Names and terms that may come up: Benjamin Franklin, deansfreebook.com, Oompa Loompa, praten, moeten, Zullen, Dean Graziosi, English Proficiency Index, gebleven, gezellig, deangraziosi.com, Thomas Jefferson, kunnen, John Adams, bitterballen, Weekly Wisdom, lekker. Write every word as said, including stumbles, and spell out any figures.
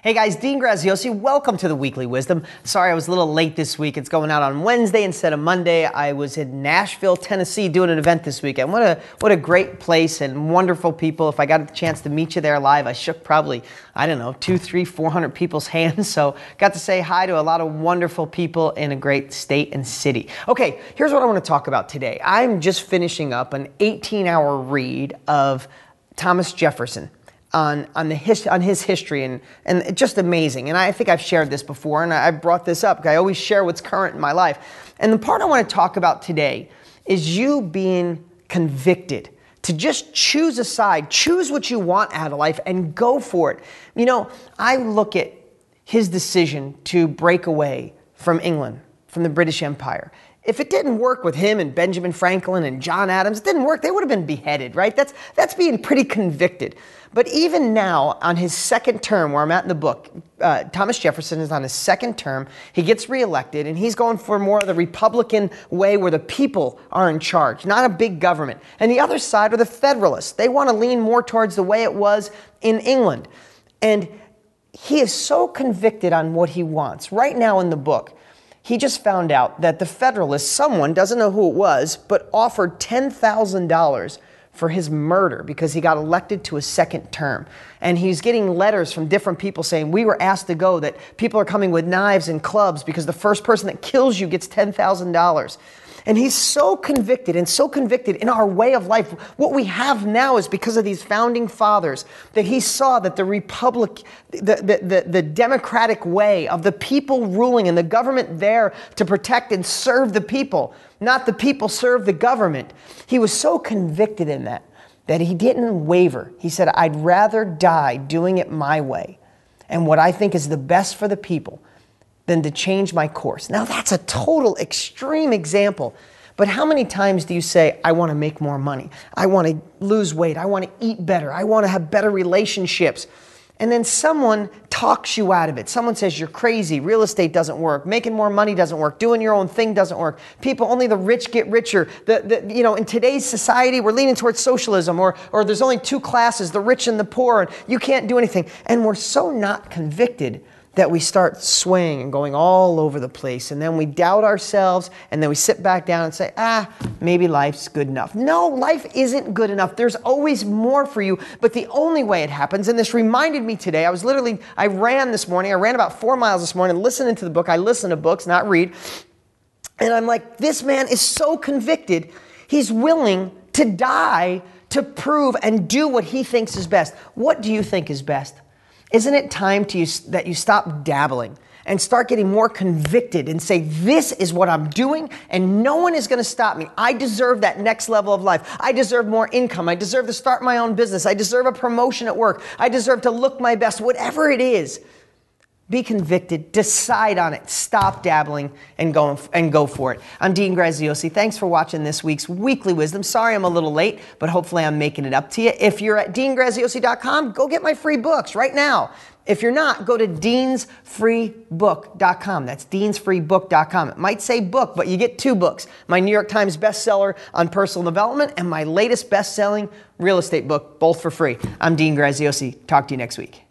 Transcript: Hey guys, Dean Graziosi, welcome to the Weekly Wisdom. Sorry I was a little late this week. It's going out on Wednesday instead of Monday. I was in Nashville, Tennessee doing an event this weekend. What a what a great place and wonderful people. If I got the chance to meet you there live, I shook probably, I don't know, two, three, four hundred people's hands. So got to say hi to a lot of wonderful people in a great state and city. Okay, here's what I want to talk about today. I'm just finishing up an eighteen-hour read of Thomas Jefferson. On, on, the his, on his history, and, and it's just amazing. And I think I've shared this before, and I brought this up because I always share what's current in my life. And the part I want to talk about today is you being convicted to just choose a side, choose what you want out of life, and go for it. You know, I look at his decision to break away from England, from the British Empire. If it didn't work with him and Benjamin Franklin and John Adams, it didn't work, they would have been beheaded, right? That's, that's being pretty convicted. But even now, on his second term, where I'm at in the book, uh, Thomas Jefferson is on his second term, he gets reelected, and he's going for more of the Republican way where the people are in charge, not a big government. And the other side are the Federalists. They want to lean more towards the way it was in England. And he is so convicted on what he wants. Right now in the book, he just found out that the Federalists, someone, doesn't know who it was, but offered ten thousand dollars for his murder because he got elected to a second term. And he's getting letters from different people saying, we were asked to go, that people are coming with knives and clubs because the first person that kills you gets ten thousand dollars. And he's so convicted and so convicted in our way of life. What we have now is because of these founding fathers, that he saw that the republic, the, the, the, the democratic way of the people ruling and the government there to protect and serve the people, not the people serve the government. He was so convicted in that, that he didn't waver. He said, I'd rather die doing it my way and what I think is the best for the people than to change my course. Now that's a total extreme example, but how many times do you say, I wanna make more money, I wanna lose weight, I wanna eat better, I wanna have better relationships, and then someone talks you out of it. Someone says you're crazy, real estate doesn't work, making more money doesn't work, doing your own thing doesn't work, people, only the rich get richer, the, the, you know, in today's society we're leaning towards socialism, or, or there's only two classes, the rich and the poor, and you can't do anything, and we're so not convicted that we start swaying and going all over the place, and then we doubt ourselves, and then we sit back down and say, ah, maybe life's good enough. No, life isn't good enough. There's always more for you, but the only way it happens, and this reminded me today, I was literally, I ran this morning, I ran about four miles this morning, listening to the book, I listen to books, not read, and I'm like, this man is so convicted, he's willing to die to prove and do what he thinks is best. What do you think is best? Isn't it time to you, that you stop dabbling and start getting more convicted and say, this is what I'm doing and no one is going to stop me. I deserve that next level of life. I deserve more income. I deserve to start my own business. I deserve a promotion at work. I deserve to look my best, whatever it is. Be convicted, decide on it, stop dabbling, and go, and go for it. I'm Dean Graziosi. Thanks for watching this week's Weekly Wisdom. Sorry I'm a little late, but hopefully I'm making it up to you. If you're at dean graziosi dot com, go get my free books right now. If you're not, go to deans free book dot com. That's deans free book dot com. It might say book, but you get two books. My New York Times bestseller on personal development and my latest best-selling real estate book, both for free. I'm Dean Graziosi. Talk to you next week.